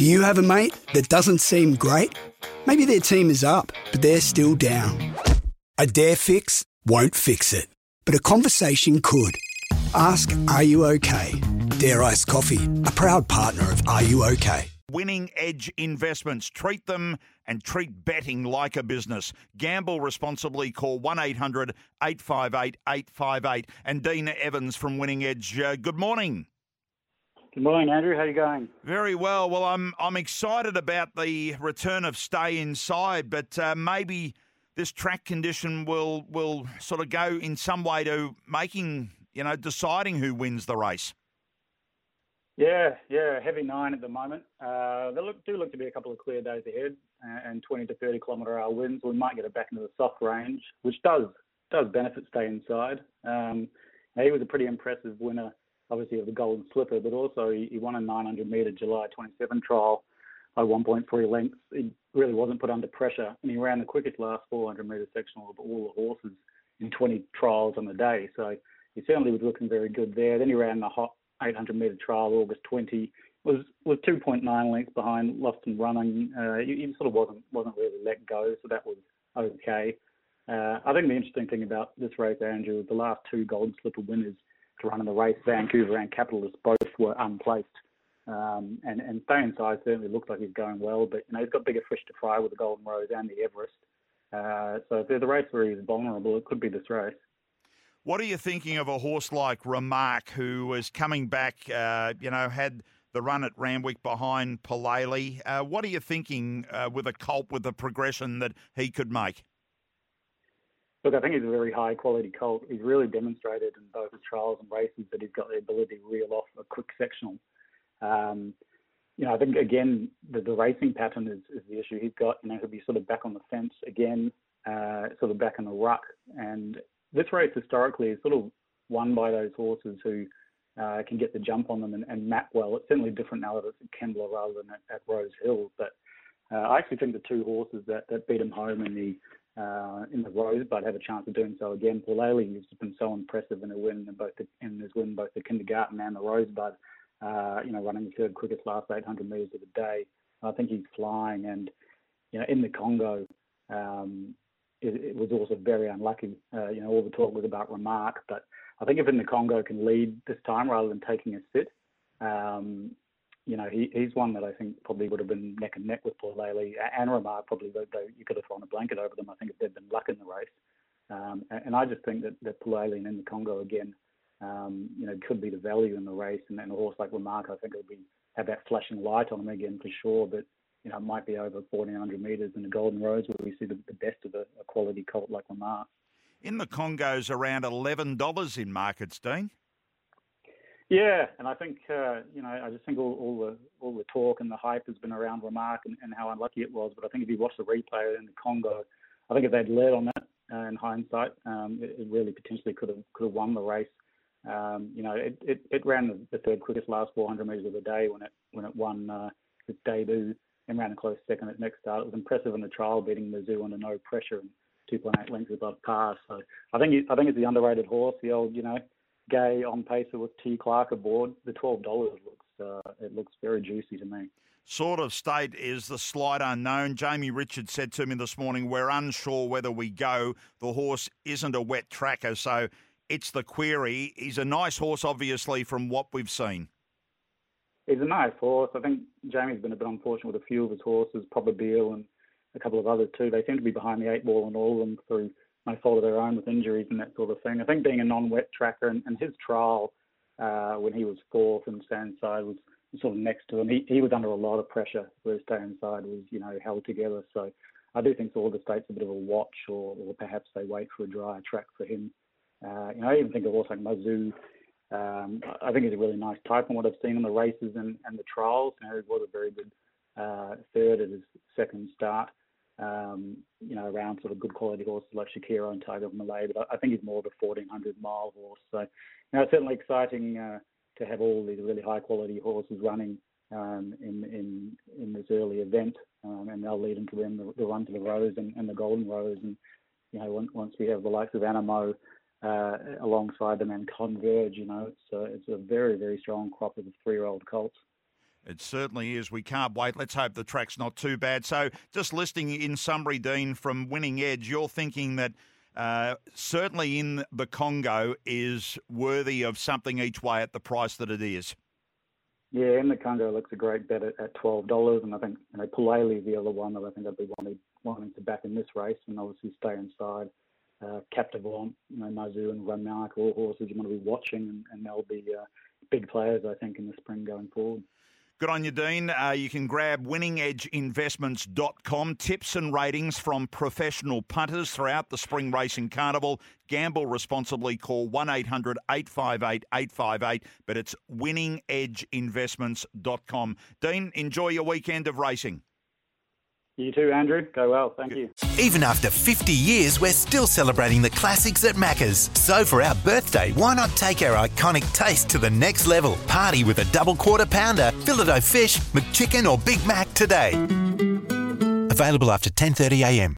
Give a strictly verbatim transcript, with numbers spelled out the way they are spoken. Do you have a mate that doesn't seem great? Maybe their team is up, but they're still down. A Dare fix won't fix it, but a conversation could. Ask, are you okay? Dare Ice Coffee, a proud partner of Are You OK? Winning Edge Investments. Treat them and treat betting like a business. Gamble responsibly. Call one eight hundred eight five eight eight five eight. And Dina Evans from Winning Edge, uh, good morning. Good morning, Andrew. How are you going? Very well. Well, I'm I'm excited about the return of Stay Inside, but uh, maybe this track condition will will sort of go in some way to making, you know, deciding who wins the race. Yeah, yeah, heavy nine at the moment. Uh, there look, do look to be a couple of clear days ahead, and twenty to thirty kilometre hour winds. We might get it back into the soft range, which does does benefit Stay Inside. Um, he was a pretty impressive winner, obviously, of the Golden Slipper, but also he won a nine hundred metre July twenty-seven trial by one point three lengths. He really wasn't put under pressure, and he ran the quickest last four hundred metre sectional of all the horses in twenty trials on the day. So he certainly was looking very good there. Then he ran the hot eight hundred metre trial August twentieth. Was was two point nine lengths behind Lost and Running. Uh, he, he sort of wasn't wasn't really let go, so that was okay. Uh, I think the interesting thing about this race, Andrew, is the last two Golden Slipper winners to run in the race, Vancouver and Capitalist, both were unplaced. Um, and, and Stay Inside certainly looked like he's going well, but you know he's got bigger fish to fry with the Golden Rose and the Everest. Uh, so if there's a race where he's vulnerable, it could be this race. What are you thinking of a horse like Remark, who was coming back, uh, you know, had the run at Randwick behind Paulele? Uh, what are you thinking uh, with a colt, with the progression that he could make? Look, I think he's a very high-quality colt. He's really demonstrated in both his trials and races that he's got the ability to reel off a quick sectional. Um, you know, I think, again, the, the racing pattern is, is the issue he's got. You know, he'll be sort of back on the fence again, uh, sort of back in the ruck. And this race historically is sort of won by those horses who uh, can get the jump on them and, and map well. It's certainly different now that it's at Kembla rather than at, at Rose Hill. But uh, I actually think the two horses that, that beat him home in the Uh, in the Rosebud have a chance of doing so again. Paulele has been so impressive in, a win in, both the, in his win both the Kindergarten and the Rosebud, uh, you know, running the third quickest last eight hundred metres of the day. I think he's flying, and, you know, In the Congo, um, it, it was also very unlucky. Uh, you know, all the talk was about Remark, but I think if In the Congo can lead this time rather than taking a sit, um, you know, he, he's one that I think probably would have been neck and neck with Paulele and Remark. Probably, though, you could have thrown a blanket over them, I think, if they'd been luck in the race. Um, and, and I just think that, that Paulele and In the Congo, again, um, you know, could be the value in the race. And then a horse like Remark, I think, will be have that flashing light on him again for sure. But, you know, it might be over fourteen hundred metres in the Golden Rose where we see the, the best of a, a quality colt like Remark. In the Congo's around eleven dollars in markets, Dean. Yeah, and I think uh, you know, I just think all, all the all the talk and the hype has been around Remark and, and how unlucky it was. But I think if you watch the replay in the Congo, I think if they'd led on that uh, in hindsight, um, it, it really potentially could have could have won the race. Um, you know, it, it, it ran the, the third quickest last four hundred metres of the day when it when it won uh, its debut and ran a close second at next start. It was impressive in the trial, beating Mizzou under no pressure and two point eight lengths above par. So I think it, I think it's the underrated horse. The old you know. Gay on pacer with T Clark aboard. The twelve dollars looks uh, it looks very juicy to me. Sort of state is the slight unknown. Jamie Richard said to me this morning, we're unsure whether we go. The horse isn't a wet tracker, so it's the query. He's a nice horse, obviously, from what we've seen. He's a nice horse. I think Jamie's been a bit unfortunate with a few of his horses, probably Beal and a couple of others too. They seem to be behind the eight ball and all of them through no fault of their own with injuries and that sort of thing. I think being a non-wet tracker and, and his trial uh, when he was fourth and Sandside was sort of next to him. He, he was under a lot of pressure where Stay Inside was, you know, held together. So I do think all the states a bit of a watch or, or perhaps they wait for a drier track for him. Uh, you know, I even think of horse like Mizzou. Um, I think he's a really nice type and what I've seen in the races and, and the trials. You know, he was a very good uh, third at his second start. Um, you know, around sort of good quality horses like Shakira and Tiger of Malay, but I, I think he's more of a fourteen hundred mile horse. So, you know, it's certainly exciting uh, to have all these really high quality horses running um, in, in in this early event, um, and they'll lead into them the, the run to the Rose and, and the Golden Rose. And, you know, once, once we have the likes of Animo uh, alongside them and Converge, you know, it's a, it's a very, very strong crop of three-year-old colts. It certainly is. We can't wait. Let's hope the track's not too bad. So just listening in summary, Dean, from Winning Edge, you're thinking that uh, certainly In the Congo is worthy of something each way at the price that it is. Yeah, In the Congo looks a great bet at, at twelve dollars, and I think you know, Paulele is the other one that I think I'd be wanting, wanting to back in this race, and obviously Stay Inside, uh, Captivant, you know, Mizzou and Remark, all horses you want to be watching, and, and they'll be uh, big players, I think, in the spring going forward. Good on you, Dean. Uh, you can grab winning edge investments dot com. Tips and ratings from professional punters throughout the Spring Racing Carnival. Gamble responsibly. Call one eight hundred eight five eight eight five eight, but it's winning edge investments dot com. Dean, enjoy your weekend of racing. You too, Andrew. Go well. Thank you. Even after fifty years, we're still celebrating the classics at Macca's. So for our birthday, why not take our iconic taste to the next level? Party with a double quarter pounder, filet-o-fish, McChicken or Big Mac today. Available after ten thirty a m